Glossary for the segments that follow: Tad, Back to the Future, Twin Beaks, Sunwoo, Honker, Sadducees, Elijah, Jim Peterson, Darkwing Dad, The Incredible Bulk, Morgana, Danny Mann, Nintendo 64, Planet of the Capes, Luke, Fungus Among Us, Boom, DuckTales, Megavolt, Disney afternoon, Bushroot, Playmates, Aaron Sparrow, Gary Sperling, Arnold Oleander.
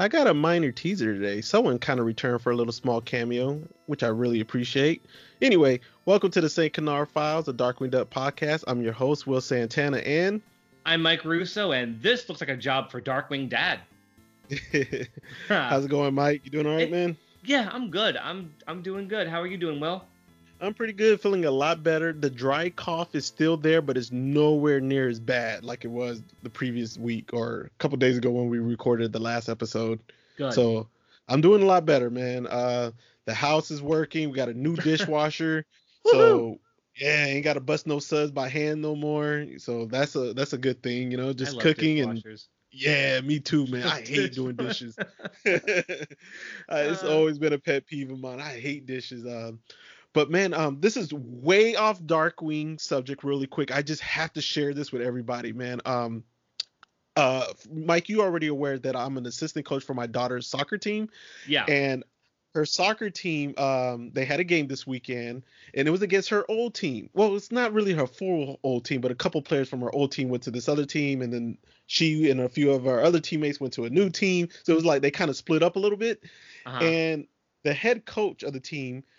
I got a minor teaser today. Someone kind of returned for a little small cameo, which I really appreciate. Anyway, welcome to the St. Canard Files, the Darkwing Duck podcast. I'm your host, Will Santana, and... I'm Mike Russo, and this looks like a job for Darkwing Dad. How's it going, Mike? You doing all right, man? Yeah, I'm good. I'm doing good. How are you doing, Will? I'm pretty good, feeling a lot better. The dry cough is still there, but it's nowhere near as bad like it was the previous week or a couple days ago when we recorded the last episode. Good. So I'm doing a lot better, man. The house is working. We got a new dishwasher. So yeah, ain't got to bust no suds by hand no more. So that's a good thing, you know, just I love cooking dishwashers. Yeah, me too, man. I hate doing dishes. It's always been a pet peeve of mine. I hate dishes. But, man, this is way off Darkwing subject really quick. I just have to share this with everybody, man. Mike, you already aware that I'm an assistant coach for my daughter's soccer team. Yeah. And her soccer team, they had a game this weekend, and it was against her old team. Well, it's not really her full old team, but a couple players from her old team went to this other team, and then she and a few of our other teammates went to a new team. So it was like they kind of split up a little bit. Uh-huh. And the head coach of the team –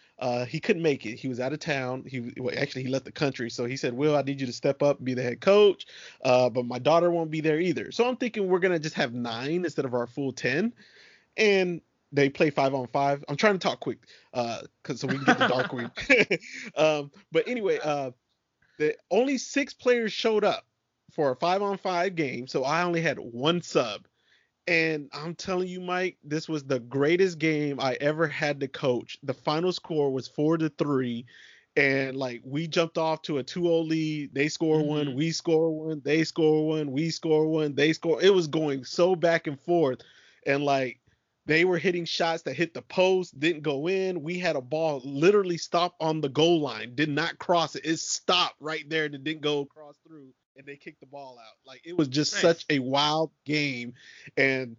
he couldn't make it. He was out of town. He left the country. So he said, Will, I need you to step up, be the head coach. But my daughter won't be there either. So I'm thinking we're going to just have 9 instead of our full 10. And they play 5-on-5. I'm trying to talk quick so we can get the Darkwing. But anyway, only 6 players showed up for a 5-on-5 game. So I only had 1 sub. And I'm telling you, Mike, this was the greatest game I ever had to coach. The final score was 4-3. And, like, we jumped off to a 2-0 lead. They score one. We score one. They score one. We score one. They score. It was going so back and forth. And, like, they were hitting shots that hit the post, didn't go in. We had a ball literally stop on the goal line, did not cross it. It stopped right there and it didn't go across through. And they kicked the ball out. Like, it was just such a wild game. And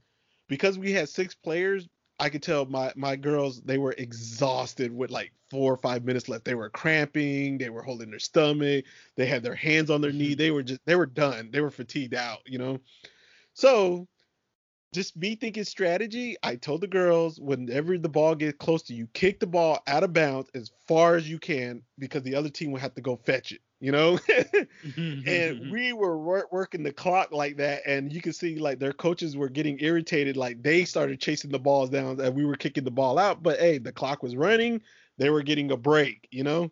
because we had 6 players, I could tell my girls, they were exhausted with like 4 or 5 minutes left. They were cramping. They were holding their stomach. They had their hands on their knee. They were done. They were fatigued out, you know? So just me thinking strategy, I told the girls, whenever the ball gets close to you, kick the ball out of bounds as far as you can because the other team will have to go fetch it. You know, and we were working the clock like that. And you can see like their coaches were getting irritated. Like they started chasing the balls down and we were kicking the ball out. But hey, the clock was running. They were getting a break, you know.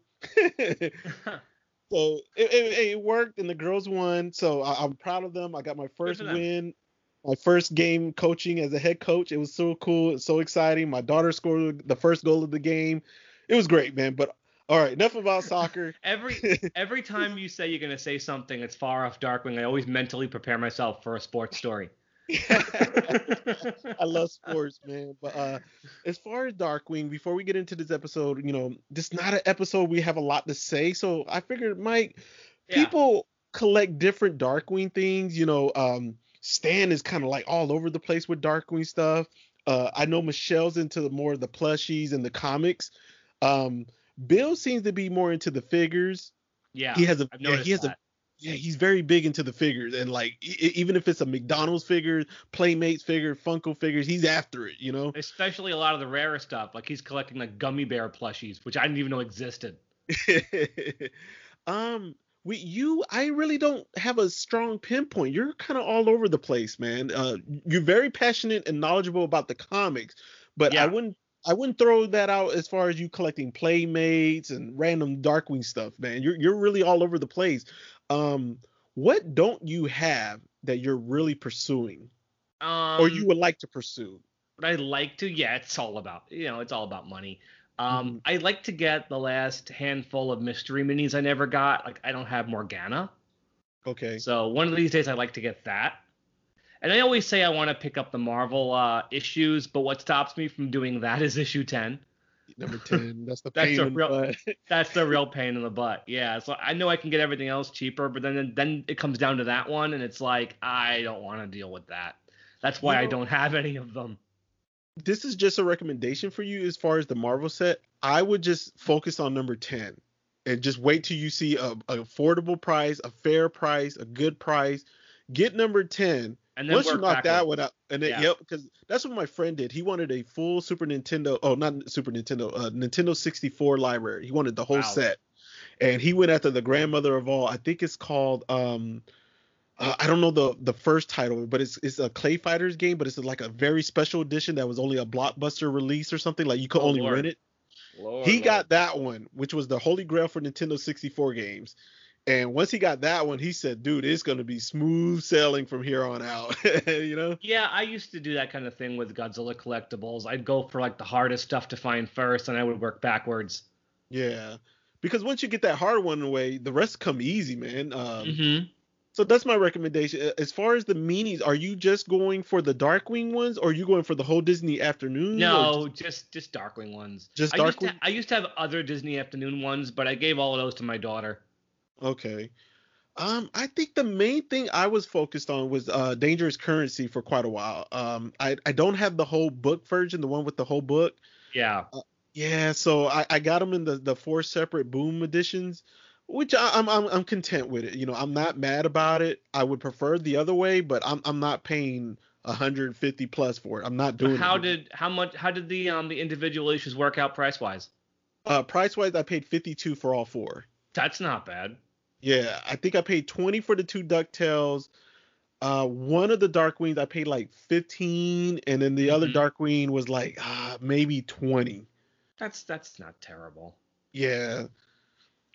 So it worked and the girls won. So I'm proud of them. I got my first win, my first game coaching as a head coach. It was so cool. It was so exciting. My daughter scored the first goal of the game. It was great, man. But all right, enough about soccer. Every time you say you're going to say something that's far off Darkwing, I always mentally prepare myself for a sports story. I love sports, man. But as far as Darkwing, before we get into this episode, you know, this is not an episode we have a lot to say. So I figured, Mike, people collect different Darkwing things. You know, Stan is kind of like all over the place with Darkwing stuff. I know Michelle's into more of the plushies and the comics. Bill seems to be more into the figures. Yeah, he's very big into the figures, and like even if it's a McDonald's figure, Playmates figure, Funko figures, he's after it, you know. Especially a lot of the rarer stuff, like he's collecting like gummy bear plushies, which I didn't even know existed. With you, I really don't have a strong pinpoint. You're kind of all over the place, man. You're very passionate and knowledgeable about the comics, but I wouldn't throw that out as far as you collecting Playmates and random Darkwing stuff, man. You're really all over the place. What don't you have that you're really pursuing, or you would like to pursue? What I like to, it's all about money. I like to get the last handful of mystery minis I never got. Like I don't have Morgana. Okay. So one of these days I like to get that. And I always say I want to pick up the Marvel issues, but what stops me from doing that is issue 10. Number 10, that's the pain in the butt. That's the real pain in the butt, yeah. So I know I can get everything else cheaper, but then it comes down to that one, and it's like, I don't want to deal with that. That's why I don't have any of them. This is just a recommendation for you as far as the Marvel set. I would just focus on number 10 and just wait till you see an affordable price, a fair price, a good price. Get number 10. And then once you knock that one out, and then, yep, because that's what my friend did. He wanted a full Super Nintendo, Nintendo 64 library. He wanted the whole set, and he went after the grandmother of all. I think it's called, I don't know the first title, but it's a Clay Fighters game, but it's like a very special edition that was only a Blockbuster release or something. Like you could only rent it. He got that one, which was the holy grail for Nintendo 64 games. And once he got that one, he said, dude, it's going to be smooth sailing from here on out, you know? Yeah, I used to do that kind of thing with Godzilla collectibles. I'd go for, like, the hardest stuff to find first, and I would work backwards. Yeah, because once you get that hard one away, the rest come easy, man. So that's my recommendation. As far as the minis, are you just going for the Darkwing ones, or are you going for the whole Disney afternoon? No, just Darkwing ones. Just Darkwing? I used to have other Disney afternoon ones, but I gave all of those to my daughter. Okay. I think the main thing I was focused on was Dangerous Currency for quite a while. I don't have the whole book version, the one with the whole book. Yeah. So I got them in the four separate Boom editions, which I'm content with it. You know, I'm not mad about it. I would prefer the other way, but I'm not paying $150 plus for it. I'm not doing it. How did the individual issues work out price wise? Price wise, I paid $52 for all four. That's not bad. Yeah, I think I paid $20 for the two DuckTales. One of the Darkwings I paid like $15, and then the other Darkwing was like maybe $20. That's not terrible. Yeah.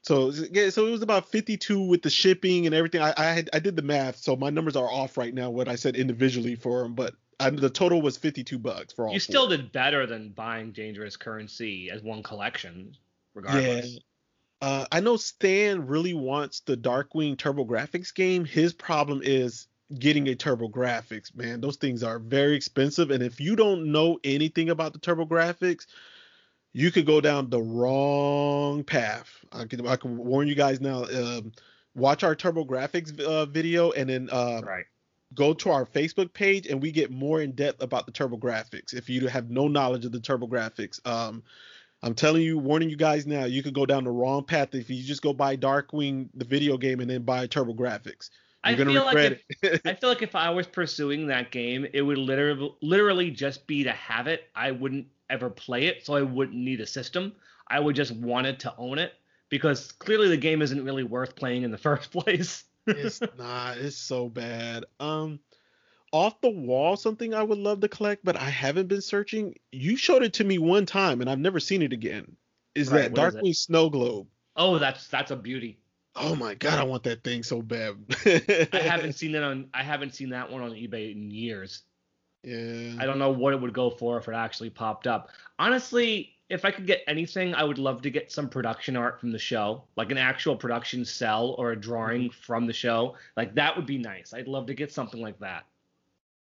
So it was about $52 with the shipping and everything. I did the math, so my numbers are off right now. What I said individually for them, but the total was $52 for all. You still did better than buying Dangerous Currency as one collection, regardless. Yeah. I know Stan really wants the Darkwing TurboGrafx game. His problem is getting a TurboGrafx, man. Those things are very expensive. And if you don't know anything about the TurboGrafx, you could go down the wrong path. I can warn you guys now. Watch our TurboGrafx video and then go to our Facebook page, and we get more in depth about the TurboGrafx if you have no knowledge of the TurboGrafx. I'm telling you, warning you guys now, you could go down the wrong path if you just go buy Darkwing, the video game, and then buy TurboGrafx. You're going to regret it. I feel like if I was pursuing that game, it would literally just be to have it. I wouldn't ever play it, so I wouldn't need a system. I would just want it to own it because clearly the game isn't really worth playing in the first place. It's not. It's so bad. Off the wall, something I would love to collect, but I haven't been searching. You showed it to me one time, and I've never seen it again. Is that Darkwing Snow Globe? Oh, that's a beauty. Oh my god, I want that thing so bad. I haven't seen that one on eBay in years. Yeah. I don't know what it would go for if it actually popped up. Honestly, if I could get anything, I would love to get some production art from the show, like an actual production cell or a drawing from the show. Like that would be nice. I'd love to get something like that.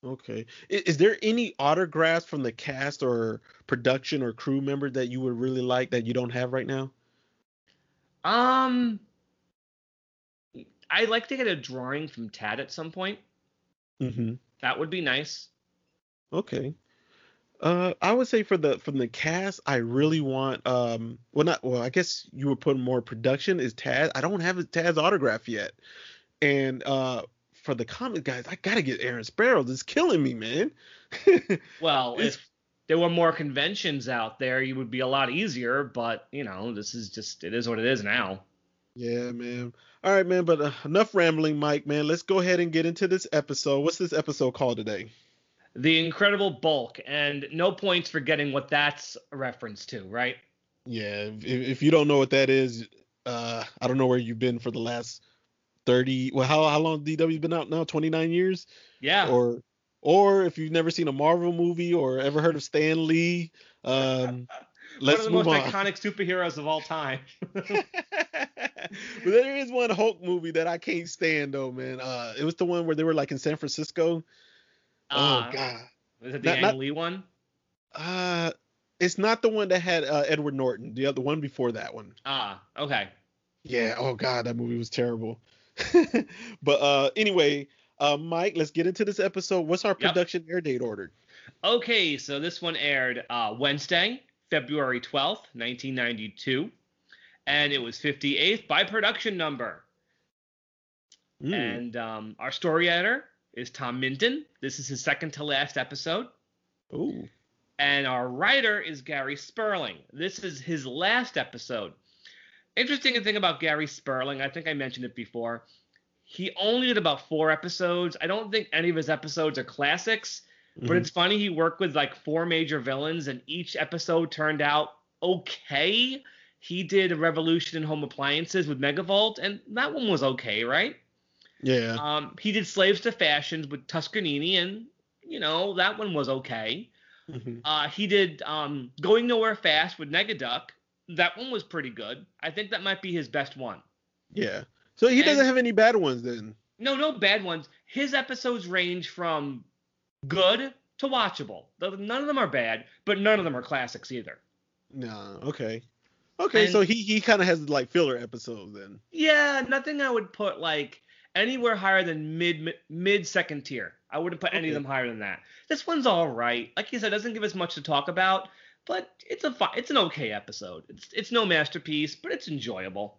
Okay. Is there any autographs from the cast or production or crew member that you would really like that you don't have right now? I'd like to get a drawing from Tad at some point. That would be nice. Okay. I would say from the cast, I really want I guess you were putting more production is Tad. I don't have Tad's autograph yet. And for the comic guys, I gotta get Aaron Sparrow. This is killing me, man. Well, if there were more conventions out there, you would be a lot easier. But you know, it is what it is now. Yeah, man. All right, man. But enough rambling, Mike. Man, let's go ahead and get into this episode. What's this episode called today? The Incredible Bulk, and no points for getting what that's a reference to, right? Yeah. If you don't know what that is, I don't know where you've been for the last 30, well, how long DW's been out now? 29 years? Yeah. Or if you've never seen a Marvel movie or ever heard of Stan Lee, let's move on. One of the most iconic superheroes of all time. But there is one Hulk movie that I can't stand, though, man. It was the one where they were, like, in San Francisco. Oh, God. Was it the Ang Lee one? It's not the one that had Edward Norton. The other one before that one. Okay. Yeah. Oh, God, that movie was terrible. But anyway, Mike, let's get into this episode. What's our production air date ordered? Okay, so this one aired Wednesday, February 12th, 1992, and it was 58th by production number. And our story editor is Tom Minton. This is his second to last episode. Ooh. And our writer is Gary Sperling. This is his last episode. Interesting thing about Gary Sperling, I think I mentioned it before, he only did about 4 episodes. I don't think any of his episodes are classics, but it's funny. He worked with like 4 major villains, and each episode turned out okay. He did Revolution in Home Appliances with Megavolt, and that one was okay, right? Yeah. He did Slaves to Fashions with Tuskernini, and, you know, that one was okay. He did Going Nowhere Fast with Negaduck. That one was pretty good. I think that might be his best one. Yeah. So he doesn't have any bad ones then. No bad ones. His episodes range from good to watchable. None of them are bad, but none of them are classics either. No. Okay. Okay. And so he kind of has like filler episodes then. Yeah. Nothing I would put like anywhere higher than mid second tier. I wouldn't put any of them higher than that. This one's all right. Like you said, it doesn't give us much to talk about, but it's an okay episode. It's no masterpiece, but it's enjoyable.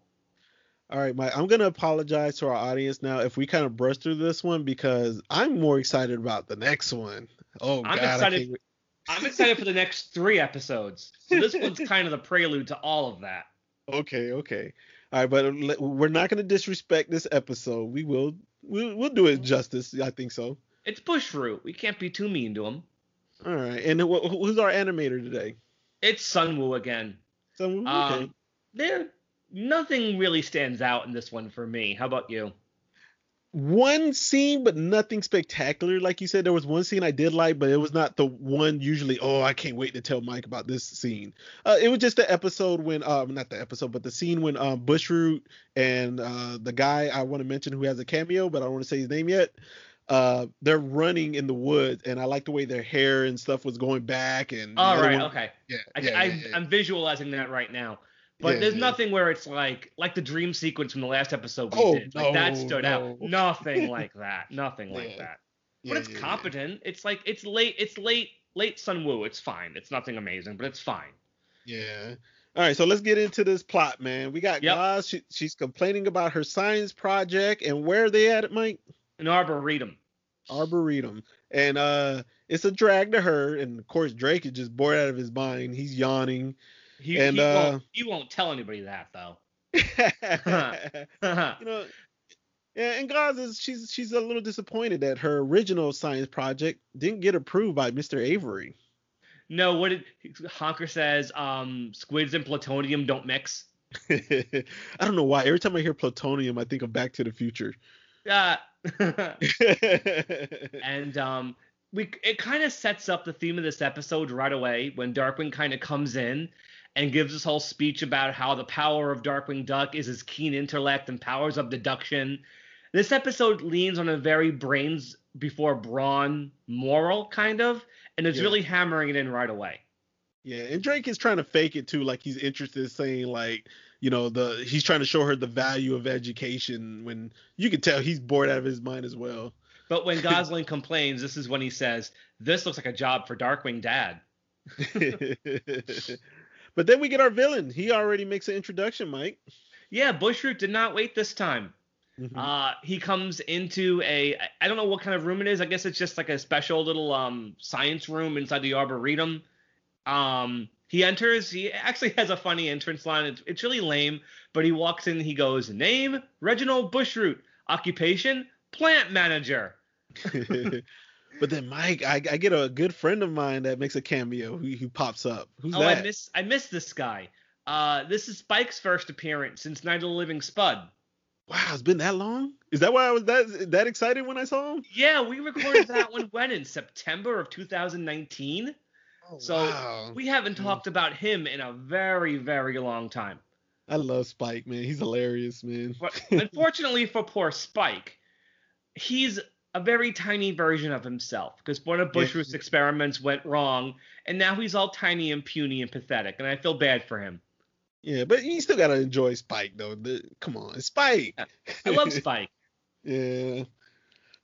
All right, Mike, I'm going to apologize to our audience now if we kind of brush through this one because I'm more excited about the next one. Oh, I'm God. Excited. I'm excited for the next 3 episodes. So this one's kind of the prelude to all of that. Okay. All right, but we're not going to disrespect this episode. We will. We'll do it justice. I think so. It's Bushroot. We can't be too mean to him. All right. And who's our animator today? It's Sunwoo again. Sunwoo, okay. Nothing really stands out in this one for me. How about you? One scene, but nothing spectacular. Like you said, there was one scene I did like, but it was not the one usually, oh, I can't wait to tell Mike about this scene. It was just the episode when, not the episode, but the scene when Bushroot and the guy I want to mention who has a cameo, but I don't want to say his name yet. They're running in the woods, and I like the way their hair and stuff was going back. And all right, okay. Yeah, I'm visualizing that right now. But there's nothing where it's like the dream sequence from the last episode we did. Like that stood out. Nothing like that. But it's competent. Yeah. It's like it's late Sunwoo. It's fine. It's nothing amazing, but it's fine. Yeah. All right, so let's get into this plot, man. We got Goz. She's complaining about her science project, and where are they at it, Mike? An arboretum. And it's a drag to her, and of course Drake is just bored out of his mind. He's yawning. He won't tell anybody that though. You know, yeah, and Goz is she's a little disappointed that her original science project didn't get approved by Mr. Avery. No, what did Honker says? Squids and plutonium don't mix. I don't know why. Every time I hear plutonium, I think of Back to the Future. And it kind of sets up the theme of this episode right away when Darkwing kind of comes in and gives this whole speech about how the power of Darkwing Duck is his keen intellect and powers of deduction. This episode leans on a very brains before brawn moral kind of, and it's really hammering it in right away. Yeah, and Drake is trying to fake it too, like he's interested in saying like, you know, he's trying to show her the value of education when you can tell he's bored out of his mind as well. But when Goslyn complains, this is when he says, "This looks like a job for Darkwing Dad." But then we get our villain. He already makes an introduction, Mike. Yeah, Bushroot did not wait this time. He comes into I don't know what kind of room it is. I guess it's just like a special little science room inside the arboretum. He enters. He actually has a funny entrance line. It's really lame, but he walks in. He goes, "Name Reginald Bushroot. Occupation plant manager." But then Mike, I get a good friend of mine that makes a cameo who pops up. Who's that? Oh, I miss this guy. This is Spike's first appearance since Night of the Living Spud. Wow, it's been that long? Is that why I was that excited when I saw him? Yeah, we recorded that one in September of 2019. So we haven't talked about him in a very, very long time. I love Spike, man. He's hilarious, man. But unfortunately for poor Spike, he's a very tiny version of himself because one of Bushroot's experiments went wrong, and now he's all tiny and puny and pathetic, and I feel bad for him. Yeah, but you still got to enjoy Spike, though. Come on, Spike. I love Spike. Yeah.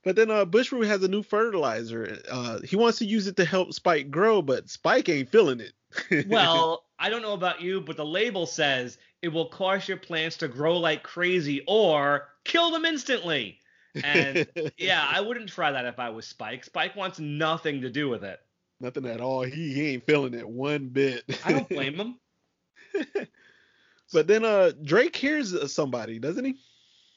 But then Bushroot has a new fertilizer. He wants to use it to help Spike grow, but Spike ain't feeling it. Well, I don't know about you, but the label says it will cause your plants to grow like crazy or kill them instantly. And yeah, I wouldn't try that if I was Spike. Spike wants nothing to do with it. Nothing at all. He ain't feeling it one bit. I don't blame him. But then Drake hears somebody, doesn't he?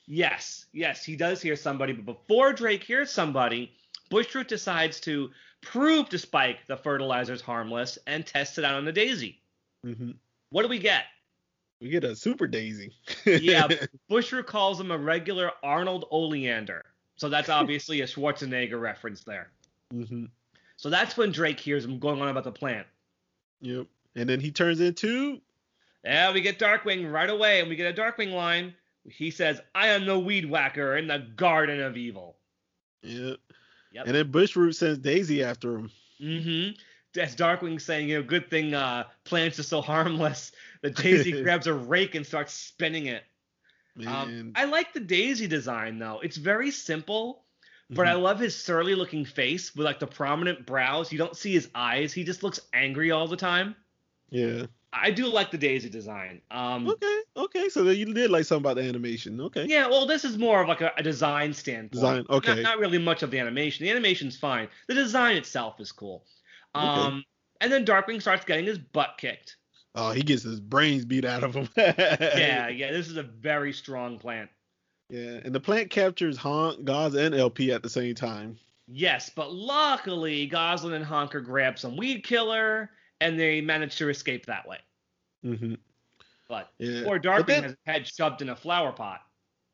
Yes, he does hear somebody. But before Drake hears somebody, Bushroot decides to prove to Spike the fertilizer's harmless and tests it out on the daisy. Mm-hmm. What do we get? We get a super daisy. Yeah, Bushroot calls him a regular Arnold Oleander. So that's obviously a Schwarzenegger reference there. Mm-hmm. So that's when Drake hears him going on about the plant. Yep. And then he turns into... Yeah, we get Darkwing right away, and we get a Darkwing line. He says, I am the weed whacker in the garden of evil. Yep. And then Bushroot sends Daisy after him. Mm-hmm. That's Darkwing saying, you know, good thing plants are so harmless. The Daisy grabs a rake and starts spinning it. I like the Daisy design, though. It's very simple, but I love his surly-looking face with, like, the prominent brows. You don't see his eyes. He just looks angry all the time. Yeah. I do like the Daisy design. Okay. So you did like something about the animation. Okay. Yeah, well, this is more of like a design standpoint. Design, okay. Not really much of the animation. The animation's fine. The design itself is cool. Okay. And then Darkwing starts getting his butt kicked. Oh, he gets his brains beat out of him. Yeah. This is a very strong plant. Yeah, and the plant captures Honk, Goz, and LP at the same time. Yes, but luckily, Goslyn and Honker grab some weed killer, and they manage to escape that way. Mm-hmm. But poor Darkwing has his head shoved in a flower pot.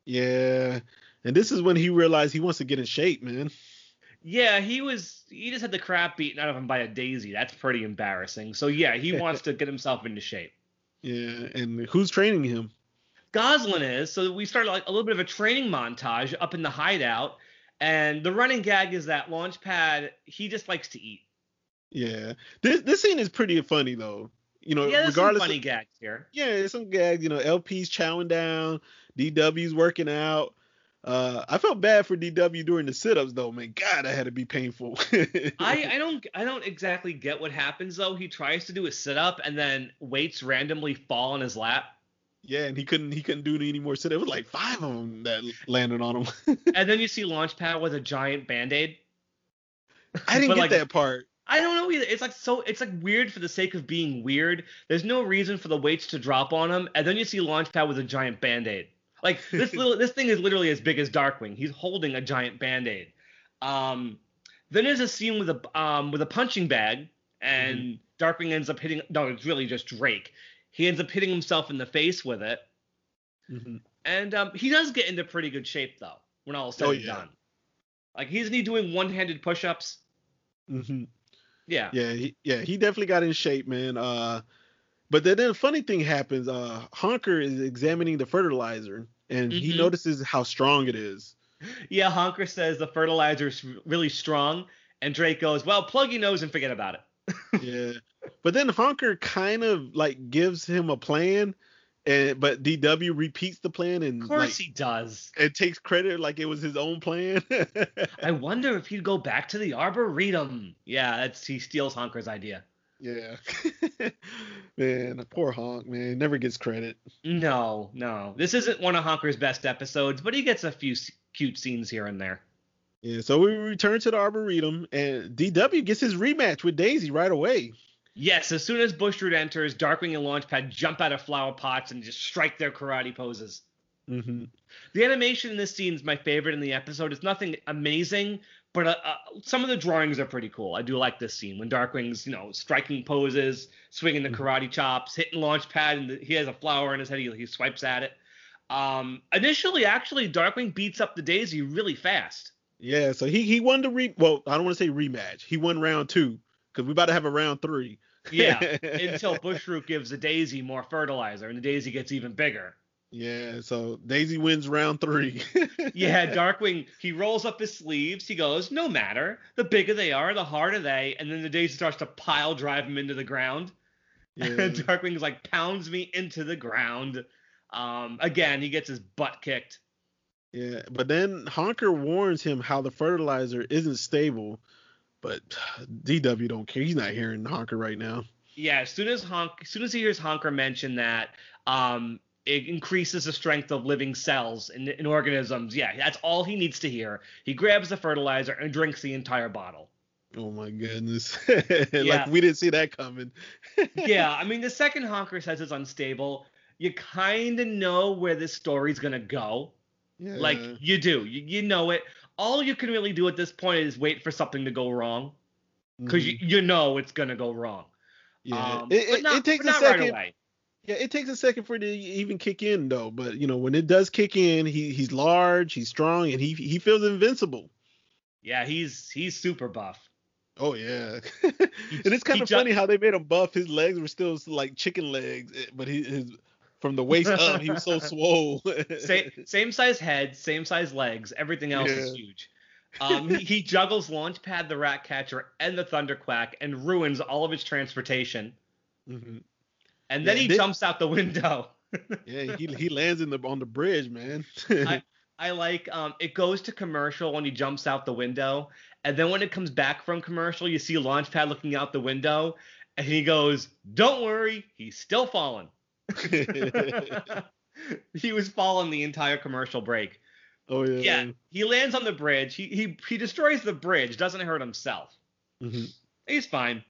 Yeah, and this is when he realized he wants to get in shape, man. Yeah, he just had the crap beaten out of him by a daisy. That's pretty embarrassing. So yeah, he wants to get himself into shape. Yeah, and who's training him? Goslyn is. So we start like a little bit of a training montage up in the hideout, and the running gag is that Launchpad, he just likes to eat. Yeah, this scene is pretty funny though. You know, yeah, regardless some funny gags here. Yeah, there's some gags. You know, LP's chowing down, DW's working out. I felt bad for DW during the sit-ups though. Man, God, that had to be painful. I don't exactly get what happens though. He tries to do a sit-up and then weights randomly fall on his lap. Yeah, and he couldn't do any more sit-ups. It was like 5 of them that landed on him. And then you see Launchpad with a giant Band-Aid. I didn't get like, that part. I don't know either. It's like weird for the sake of being weird. There's no reason for the weights to drop on him, and then you see Launchpad with a giant Band-Aid. Like this thing is literally as big as Darkwing. He's holding a giant Band-Aid. Then there's a scene with a punching bag, and Darkwing ends up hitting. No, it's really just Drake. He ends up hitting himself in the face with it, and he does get into pretty good shape though. When all is said and done, like isn't he doing one-handed push-ups? Mm-hmm. Yeah. He definitely got in shape, man. But then a funny thing happens. Honker is examining the fertilizer, and he notices how strong it is. Yeah, Honker says the fertilizer is really strong, and Drake goes, well, plug your nose and forget about it. Yeah. But then Honker kind of, like, gives him a plan, but DW repeats the plan. And of course he does. And takes credit like it was his own plan. I wonder if he'd go back to the Arboretum. Yeah, he steals Honker's idea. Yeah. Man, poor Honk, man. Never gets credit. No. This isn't one of Honker's best episodes, but he gets a few cute scenes here and there. Yeah, so we return to the Arboretum, and DW gets his rematch with Daisy right away. Yes, as soon as Bushroot enters, Darkwing and Launchpad jump out of flower pots and just strike their karate poses. Mm-hmm. The animation in this scene is my favorite in the episode. It's nothing amazing, but some of the drawings are pretty cool. I do like this scene when Darkwing's, you know, striking poses, swinging the karate chops, hitting Launchpad, and he has a flower in his head. He swipes at it. Initially, actually, Darkwing beats up the Daisy really fast. Yeah, so he won I don't want to say rematch. He won round 2 because we're about to have a round 3. Yeah, until Bushroot gives the Daisy more fertilizer, and the Daisy gets even bigger. Yeah, so Daisy wins round 3. Yeah, Darkwing, he rolls up his sleeves. He goes, no matter. The bigger they are, the harder they. And then the Daisy starts to pile drive him into the ground. Yeah. And Darkwing's like, pounds me into the ground. Again, he gets his butt kicked. Yeah, but then Honker warns him how the fertilizer isn't stable. But DW don't care. He's not hearing Honker right now. Yeah, as soon as he hears Honker mention that, It increases the strength of living cells and organisms. Yeah, that's all he needs to hear. He grabs the fertilizer and drinks the entire bottle. Oh, my goodness. Like, we didn't see that coming. Yeah, I mean, the second Honker says it's unstable, you kind of know where this story's going to go. Yeah. Like, you do. You know it. All you can really do at this point is wait for something to go wrong. Because you know it's going to go wrong. Yeah, it takes a second. Right away. Yeah, it takes a second for it to even kick in, though. But, you know, when it does kick in, he's large, he's strong, and he feels invincible. Yeah, he's super buff. Oh, yeah. And it's kind of funny how they made him buff. His legs were still like chicken legs, but from the waist up, he was so swole. Same size head, same size legs. Everything else is huge. He juggles Launchpad, the Rat Catcher, and the Thunderquack and ruins all of his transportation. Mm-hmm. And then he jumps out the window. Yeah, he lands on the bridge, man. I like it goes to commercial when he jumps out the window. And then when it comes back from commercial, you see Launchpad looking out the window. And he goes, "Don't worry, he's still falling." He was falling the entire commercial break. Oh, yeah. Yeah, he lands on the bridge. He destroys the bridge, doesn't hurt himself. Mm-hmm. He's fine.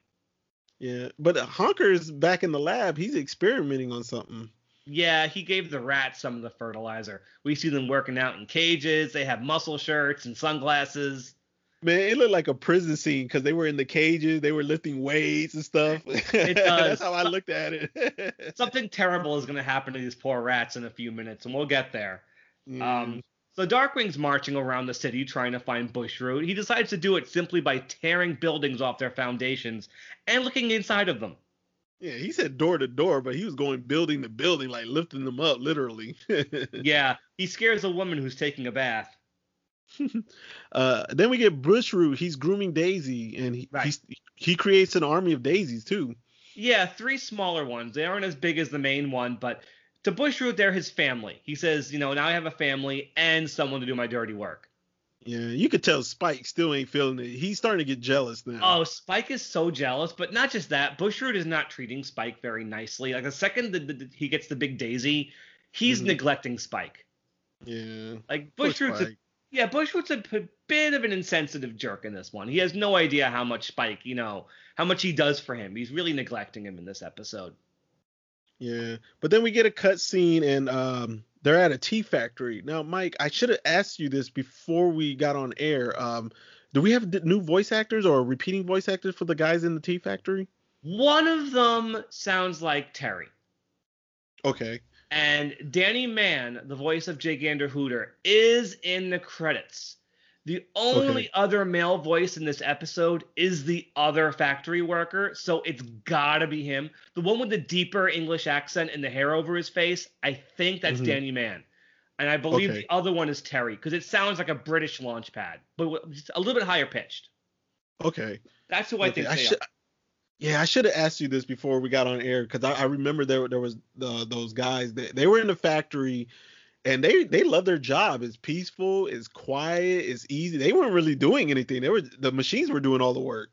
Yeah, but Honker's back in the lab. He's experimenting on something. Yeah, he gave the rats some of the fertilizer. We see them working out in cages. They have muscle shirts and sunglasses. Man, it looked like a prison scene because they were in the cages. They were lifting weights and stuff. It does. That's how I looked at it. Something terrible is going to happen to these poor rats in a few minutes, and we'll get there. Mm. So Darkwing's marching around the city trying to find Bushroot. He decides to do it simply by tearing buildings off their foundations and looking inside of them. Yeah, he said door to door, but he was going building to building, like lifting them up, literally. Yeah, he scares a woman who's taking a bath. Then we get Bushroot. He's grooming Daisy, and he creates an army of daisies, too. Yeah, 3 smaller ones. They aren't as big as the main one, but... to Bushroot, they're his family. He says, you know, now I have a family and someone to do my dirty work. Yeah, you could tell Spike still ain't feeling it. He's starting to get jealous now. Oh, Spike is so jealous, but not just that. Bushroot is not treating Spike very nicely. Like, the second he gets the big daisy, he's neglecting Spike. Yeah. Like, Bushroot's a bit of an insensitive jerk in this one. He has no idea how much Spike, you know, how much he does for him. He's really neglecting him in this episode. Yeah, but then we get a cut scene and they're at a tea factory. Now, Mike, I should have asked you this before we got on air. Do we have new voice actors or repeating voice actors for the guys in the tea factory? One of them sounds like Terry. Okay. And Danny Mann, the voice of Jagander Hooter, is in the credits. The only other male voice in this episode is the other factory worker, so it's gotta be him. The one with the deeper English accent and the hair over his face, I think that's Danny Mann. And I believe the other one is Terry, because it sounds like a British Launchpad, but a little bit higher pitched. Okay. That's who I think they are. Yeah, I should have asked you this before we got on air, because I remember there was those guys. They were in the factory. And they love their job. It's peaceful, it's quiet, it's easy. They weren't really doing anything. The machines were doing all the work.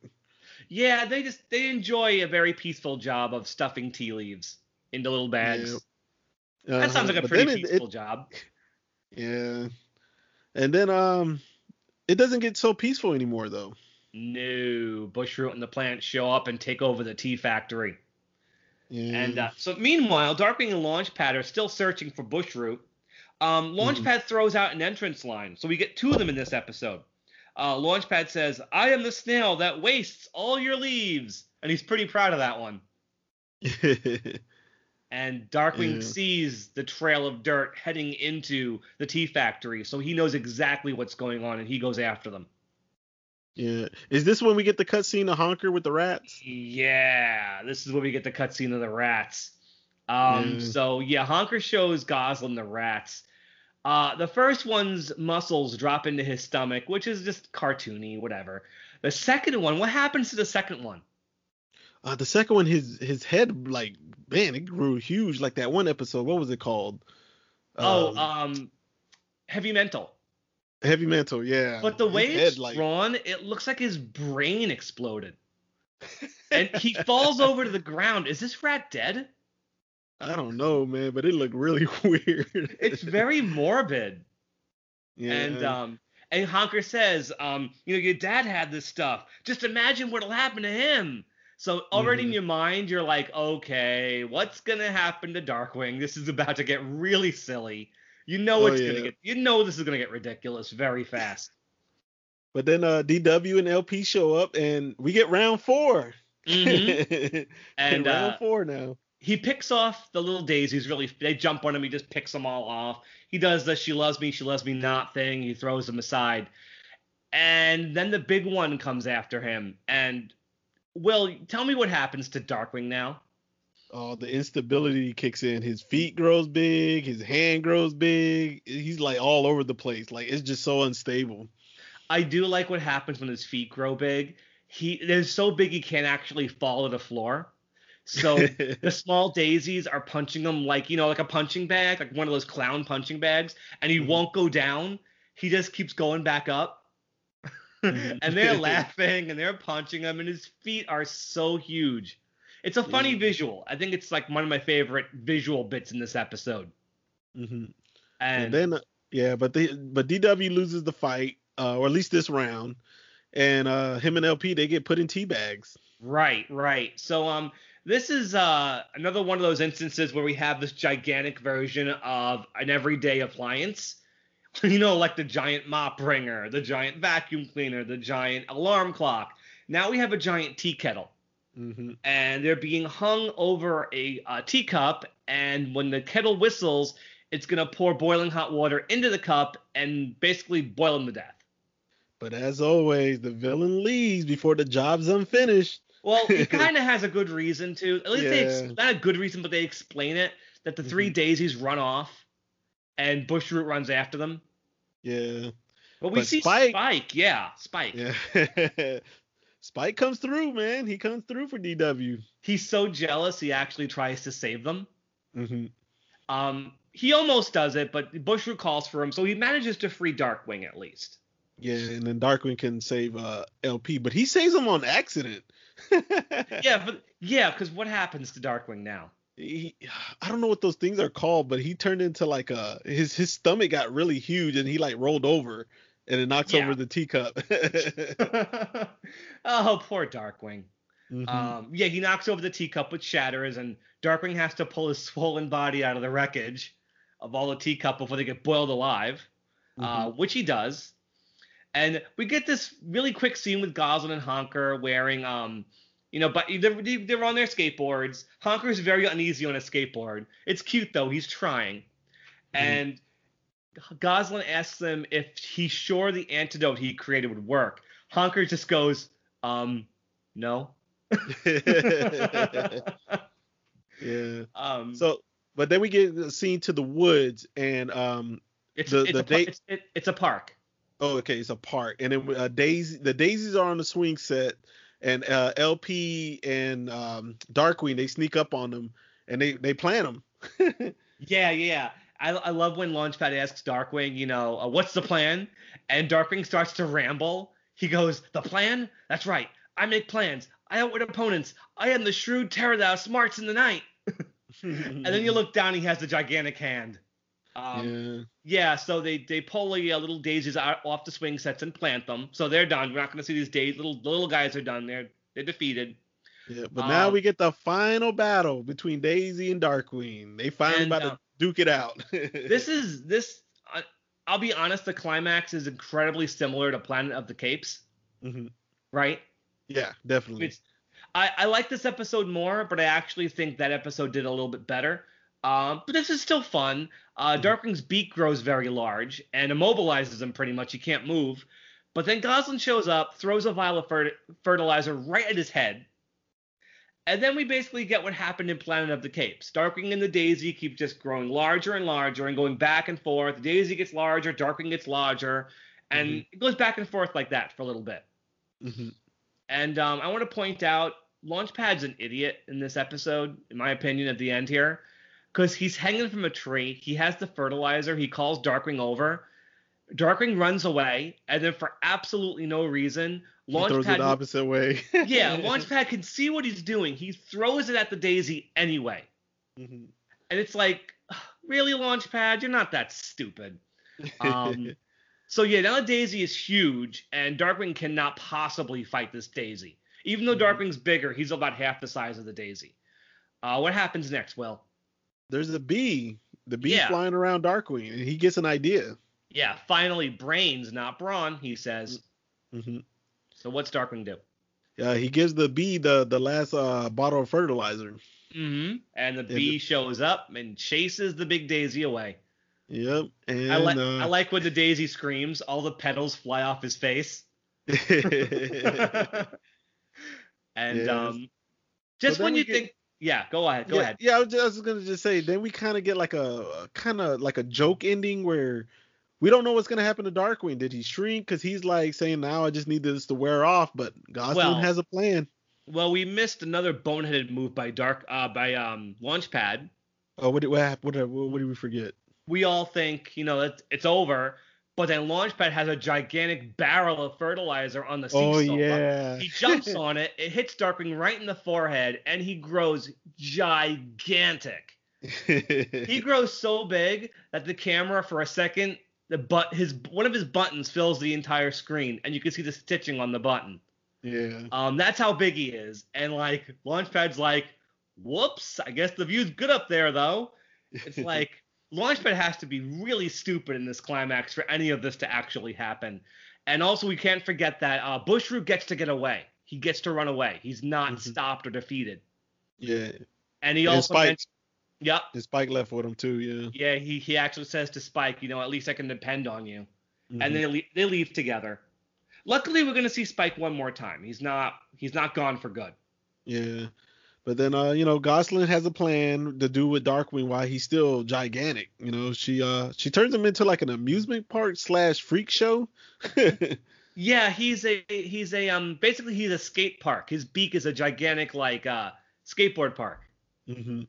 Yeah, they enjoy a very peaceful job of stuffing tea leaves into little bags. Yeah. That sounds like a pretty peaceful job. Yeah. And then it doesn't get so peaceful anymore though. No, Bushroot and the plant show up and take over the tea factory. Yeah. And so meanwhile, Darkwing and Launchpad are still searching for Bushroot. Launchpad throws out an entrance line, so we get 2 of them in this episode. Launchpad says, "I am the snail that wastes all your leaves," and he's pretty proud of that one. And Darkwing sees the trail of dirt heading into the tea factory, so he knows exactly what's going on, and he goes after them. Yeah, is this when we get the cutscene of Honker with the rats? Yeah, this is when we get the cutscene of the rats. So yeah, Honker shows Goslyn the rats. The first one's muscles drop into his stomach, which is just cartoony, whatever. The second one, what happens to the second one? The second one, his head, like, man, it grew huge, like that one episode. What was it called? Heavy Mental. Heavy Mental, yeah. But the way it's drawn, it looks like his brain exploded. And he falls over to the ground. Is this rat dead? I don't know, man, but it looked really weird. It's very morbid. Yeah. And Honker says, you know, your dad had this stuff. Just imagine what'll happen to him. So already in your mind, you're like, okay, what's gonna happen to Darkwing? This is about to get really silly. You know it's gonna get. You know this is gonna get ridiculous very fast. But then DW and LP show up, and we get round four. And round four now. He picks off the little daisies. Really, they jump on him. He just picks them all off. He does the she loves me not thing. He throws them aside. And then the big one comes after him. And, Will, tell me what happens to Darkwing now. Oh, the instability kicks in. His feet grows big. His hand grows big. He's, like, all over the place. Like, it's just so unstable. I do like what happens when his feet grow big. They're so big he can't actually fall to the floor. So the small daisies are punching him like, you know, like a punching bag, like one of those clown punching bags. And he won't go down. He just keeps going back up. And they're laughing and they're punching him. And his feet are so huge. It's a funny visual. I think it's like one of my favorite visual bits in this episode. And then, but DW loses the fight. Or at least this round, and him and LP, they get put in tea bags. Right. So this is another one of those instances where we have this gigantic version of an everyday appliance. You know, like the giant mop wringer, the giant vacuum cleaner, the giant alarm clock. Now we have a giant tea kettle, and they're being hung over a teacup, and when the kettle whistles, it's going to pour boiling hot water into the cup and basically boil him to death. But as always, the villain leaves before the job's unfinished. Well, he kind of has a good reason to. At least not a good reason, but they explain it, that the three daisies run off and Bushroot runs after them. Yeah. But we see Spike. Yeah, Spike. Yeah. Spike comes through, man. He comes through for DW. He's so jealous he actually tries to save them. He almost does it, but Bushroot calls for him, so he manages to free Darkwing at least. Yeah, and then Darkwing can save LP, but he saves him on accident. Because what happens to Darkwing now? I don't know what those things are called, but he turned into like his stomach got really huge, and he like rolled over, and it knocks over the teacup. Oh, poor Darkwing. He knocks over the teacup, which shatters, and Darkwing has to pull his swollen body out of the wreckage of all the teacup before they get boiled alive, which he does. And we get this really quick scene with Goslyn and Honker wearing, but they're on their skateboards. Honker's very uneasy on a skateboard. It's cute, though. He's trying. And Goslyn asks him if he's sure the antidote he created would work. Honker just goes, no. Yeah. But then we get a scene to the woods, and it's a park. Oh, okay, it's a park, and then the daisies are on the swing set, and LP and Darkwing, they sneak up on them, and they plant them. Yeah. I love when Launchpad asks Darkwing, what's the plan, and Darkwing starts to ramble. He goes, the plan? That's right. I make plans. I outwit opponents. I am the shrewd terror that outsmarts in the night. And then you look down, he has the gigantic hand. So they pull the little daisies off the swing sets and plant them. So they're done. We're not going to see these little guys are done. They're defeated. Yeah, but now we get the final battle between Daisy and Darkwing. They finally about to duke it out. I'll be honest, the climax is incredibly similar to Planet of the Capes. Right? Yeah, definitely. I like this episode more, but I actually think that episode did a little bit better. But this is still fun. Darkwing's beak grows very large and immobilizes him pretty much. He can't move. But then Goslyn shows up, throws a vial of fertilizer right at his head. And then we basically get what happened in Planet of the Capes. Darkwing and the Daisy keep just growing larger and larger and going back and forth. The Daisy gets larger, Darkwing gets larger, and it goes back and forth like that for a little bit. And I want to point out, Launchpad's an idiot in this episode, in my opinion, at the end here, because he's hanging from a tree. He has the fertilizer. He calls Darkwing over. Darkwing runs away, and then for absolutely no reason, Launchpad throws it the opposite way. Launchpad can see what he's doing. He throws it at the daisy anyway. And it's like, really, Launchpad? You're not that stupid. So yeah, now that Daisy is huge, and Darkwing cannot possibly fight this Daisy. Even though Darkwing's bigger, he's about half the size of the Daisy. What happens next, Will? There's the bee. The bee flying around Darkwing, and he gets an idea. Yeah, finally, brains, not brawn, he says. Mm-hmm. So what's Darkwing do? He gives the bee the last bottle of fertilizer. Mm-hmm. And the bee shows up and chases the big Daisy away. Yep. And I like when the Daisy screams, all the petals fly off his face. And just so when you think, go ahead. Go ahead. Yeah, I was going to just say, then we kind of get like a joke ending where we don't know what's going to happen to Darkwing. Did he shrink? Because he's like saying, now I just need this to wear off. But Goslyn has a plan. Well, we missed another boneheaded move by Launchpad. Oh, what happened? What did we forget? We all think, it's over. But then Launchpad has a gigantic barrel of fertilizer on the seesaw. Oh, yeah. He jumps on it. It hits Darkwing right in the forehead, and he grows gigantic. He grows so big that the camera, for a second, one of his buttons fills the entire screen, and you can see the stitching on the button. Yeah. That's how big he is. And, Launchpad's like, whoops, I guess the view's good up there, though. It's like... Launchpad has to be really stupid in this climax for any of this to actually happen. And also, we can't forget that Bushroot gets to get away. He gets to run away. He's not stopped or defeated. Yeah. And he also... Spike. Yep. And Spike left with him, too, yeah. Yeah, he actually says to Spike, at least I can depend on you. Mm-hmm. And they leave together. Luckily, we're going to see Spike one more time. He's not gone for good. Yeah. But then, Goslyn has a plan to do with Darkwing while he's still gigantic. She turns him into like an amusement park / freak show. Yeah, basically he's a skate park. His beak is a gigantic skateboard park. Mm-hmm.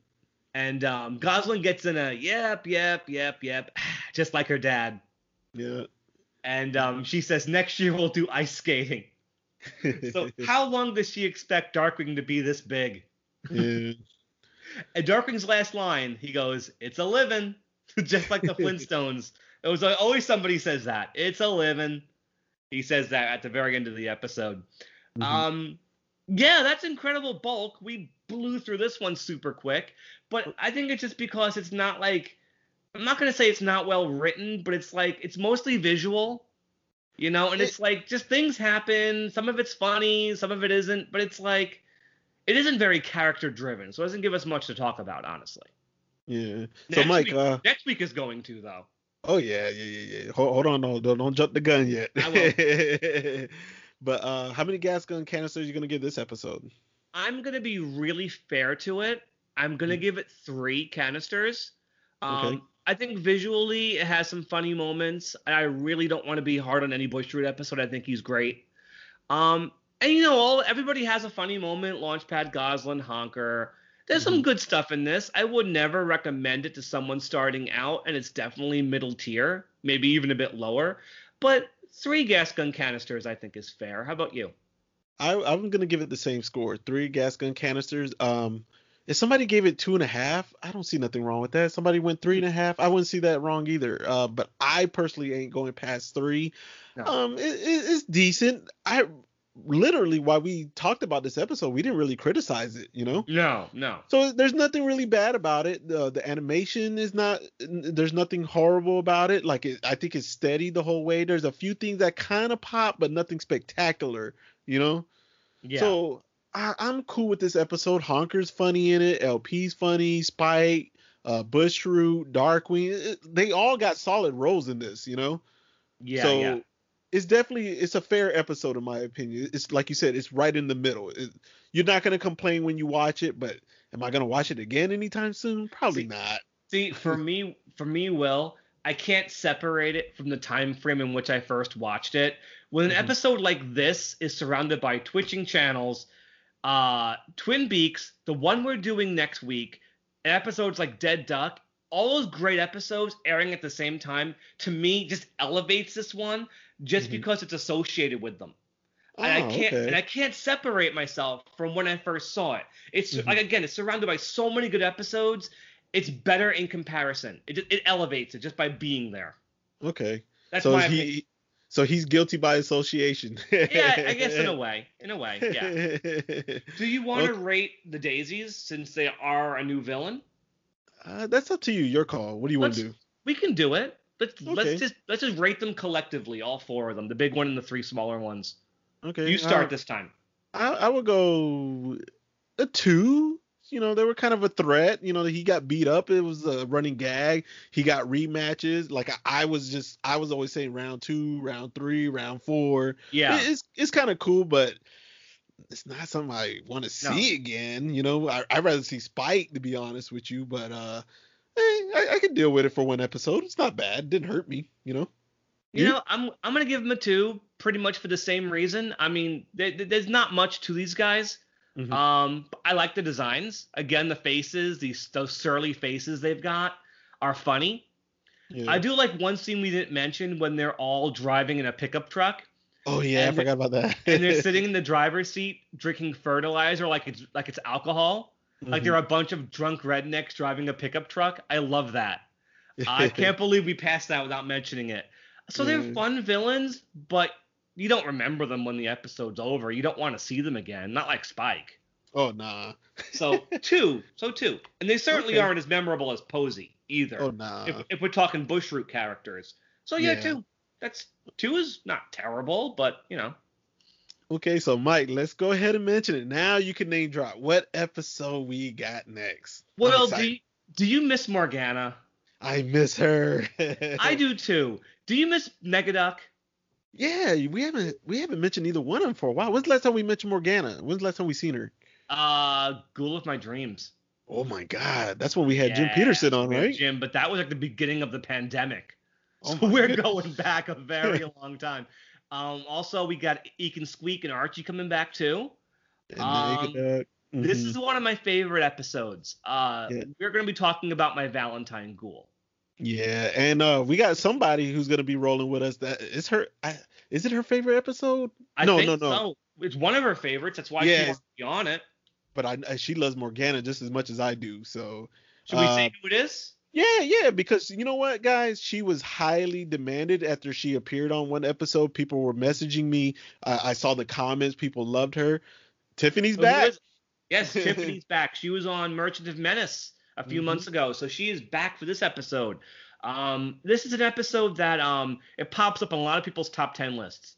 And Goslyn gets in a yep, just like her dad. Yeah. And she says next year we'll do ice skating. So how long does she expect Darkwing to be this big? Yeah. And Darkwing's last line, he goes, "It's a living," just like the Flintstones. It was always somebody says that. It's a living. He says that at the very end of the episode. Mm-hmm. That's incredible bulk. We blew through this one super quick, but I think it's just because it's not like I'm not gonna say it's not well written, but it's like it's mostly visual, and it's like just things happen. Some of it's funny, some of it isn't, but it's like. It isn't very character-driven, so it doesn't give us much to talk about, honestly. Yeah. So, Mike... next week is going to, though. Oh, yeah. Hold on, don't jump the gun yet. I will. But how many gas gun canisters are you going to give this episode? I'm going to be really fair to it. I'm going to give it 3 canisters. Okay. I think visually it has some funny moments, and I really don't want to be hard on any Bushroot episode. I think he's great. And everybody has a funny moment. Launchpad, Goslyn, Honker. There's some good stuff in this. I would never recommend it to someone starting out, and it's definitely middle tier, maybe even a bit lower. But 3 gas gun canisters, I think, is fair. How about you? I'm gonna give it the same score. 3 gas gun canisters. If somebody gave it 2.5, I don't see nothing wrong with that. Somebody went 3.5, I wouldn't see that wrong either. But I personally ain't going past 3. No. It's decent. Literally, while we talked about this episode, we didn't really criticize it, No. So there's nothing really bad about it. The animation is not. There's nothing horrible about it. I think it's steady the whole way. There's a few things that kind of pop, but nothing spectacular, Yeah. So I'm cool with this episode. Honker's funny in it. LP's funny. Spike, Bushroot, Darkwing. They all got solid roles in this, Yeah. So. Yeah. It's a fair episode in my opinion. It's like you said, it's right in the middle. You're not going to complain when you watch it, but am I going to watch it again anytime soon? Probably not. See, for me, Will, I can't separate it from the time frame in which I first watched it. When an episode like this is surrounded by twitching channels, Twin Beaks, the one we're doing next week, episodes like Dead Duck, all those great episodes airing at the same time, to me, just elevates this one. Just because it's associated with them. And I can't separate myself from when I first saw it. It's surrounded by so many good episodes. It's better in comparison. It elevates it just by being there. Okay. That's so my opinion. So he's guilty by association. Yeah, I guess in a way, yeah. Do you want to rate the Daisies since they are a new villain? That's up to you. Your call. What do you want to do? We can do it. Let's just rate them collectively, all four of them, the big one and the three smaller ones. Okay. You start this time. I would go a 2. You know, they were kind of a threat. You know, he got beat up. It was a running gag. He got rematches. Like I was always saying round 2, round 3, round 4. Yeah. It's kind of cool, but it's not something I want to see again. You know, I'd rather see Spike, to be honest with you. But I could deal with it for one episode. It's not bad. Didn't hurt me, you know. You know, I'm going to give them a 2 pretty much for the same reason. I mean, there's not much to these guys. Mm-hmm. I like the designs. Again, the faces, those surly faces they've got are funny. Yeah. I do like one scene we didn't mention when they're all driving in a pickup truck. Oh yeah, I forgot about that. And they're sitting in the driver's seat drinking fertilizer like it's alcohol. Mm-hmm. Like they're a bunch of drunk rednecks driving a pickup truck. I love that. I can't believe we passed that without mentioning it. So they're fun villains, but you don't remember them when the episode's over. You don't want to see them again. Not like Spike. Oh, nah. So 2. So 2. And they certainly aren't as memorable as Posey either. Oh, nah. If we're talking Bushroot characters. So yeah, 2. That's 2 is not terrible, but you know. Okay, so Mike, let's go ahead and mention it. Now you can name drop what episode we got next. Well, do you miss Morgana? I miss her. I do too. Do you miss Negaduck? Yeah, we haven't mentioned either one of them for a while. When's the last time we mentioned Morgana? When's the last time we seen her? Ghoul of My Dreams. Oh my God, that's when we had Jim Peterson on, right? Jim, but that was like the beginning of the pandemic. So going back a very long time. Also, we got Eek and Squeak and Archie coming back too. Mm-hmm. This is one of my favorite episodes. We're going to be talking about my Valentine Ghoul. Yeah, and we got somebody who's going to be rolling with us. That is her. Is it her favorite episode? I think no. It's one of her favorites. That's why she wants to be on it. But she loves Morgana just as much as I do. So should we say who it is? Yeah, because you know what, guys? She was highly demanded after she appeared on one episode. People were messaging me. I saw the comments. People loved her. Tiffany's back. Yes, Tiffany's back. She was on Merchant of Menace a few months ago, so she is back for this episode. This is an episode that it pops up on a lot of people's top 10 lists.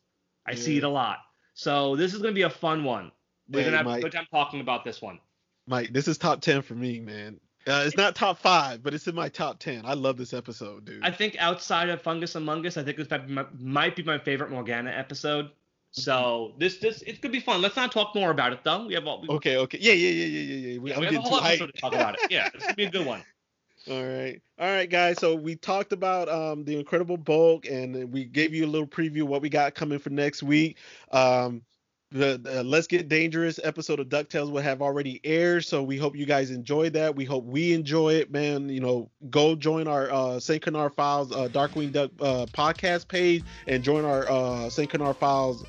I see it a lot. So this is going to be a fun one. We're going to have a good time talking about this one. Mike, this is top 10 for me, man. It's not top 5, but it's in my top 10. I love this episode, dude. I think outside of Fungus Among Us, I think this might be my favorite Morgana episode. So this it could be fun. Let's not talk more about it though. We have all. Okay. Yeah. We have a whole episode to talk about it. Yeah, this could be a good one. All right, guys. So we talked about the Incredible Bulk, and we gave you a little preview of what we got coming for next week. The Let's Get Dangerous episode of DuckTales will have already aired, so we hope you guys enjoyed that. We hope we enjoy it, man. You know, go join our St. Canard Files Darkwing Duck podcast page and join our St. Canard Files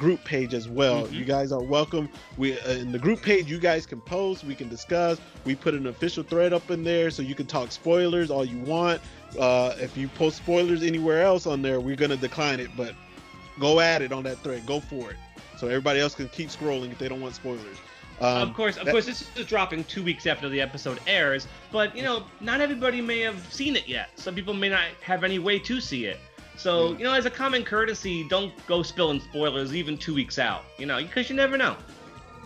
group page as well. Mm-hmm. You guys are welcome. We in the group page, you guys can post, we can discuss. We put an official thread up in there so you can talk spoilers all you want. If you post spoilers anywhere else on there, we're going to decline it, but go at it on that thread. Go for it. So everybody else can keep scrolling if they don't want spoilers. Of course, this is dropping 2 weeks after the episode airs, but, you know, not everybody may have seen it yet. Some people may not have any way to see it. So, you know, as a common courtesy, don't go spilling spoilers even 2 weeks out, you know, because you never know.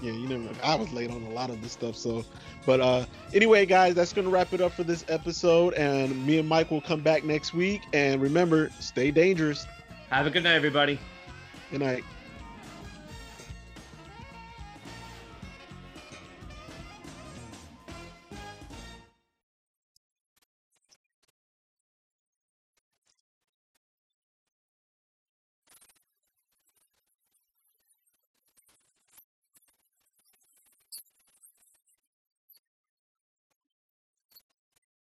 Yeah, you never know. I was late on a lot of this stuff, so. But anyway, guys, that's going to wrap it up for this episode, and me and Mike will come back next week. And remember, stay dangerous. Have a good night, everybody. Good night.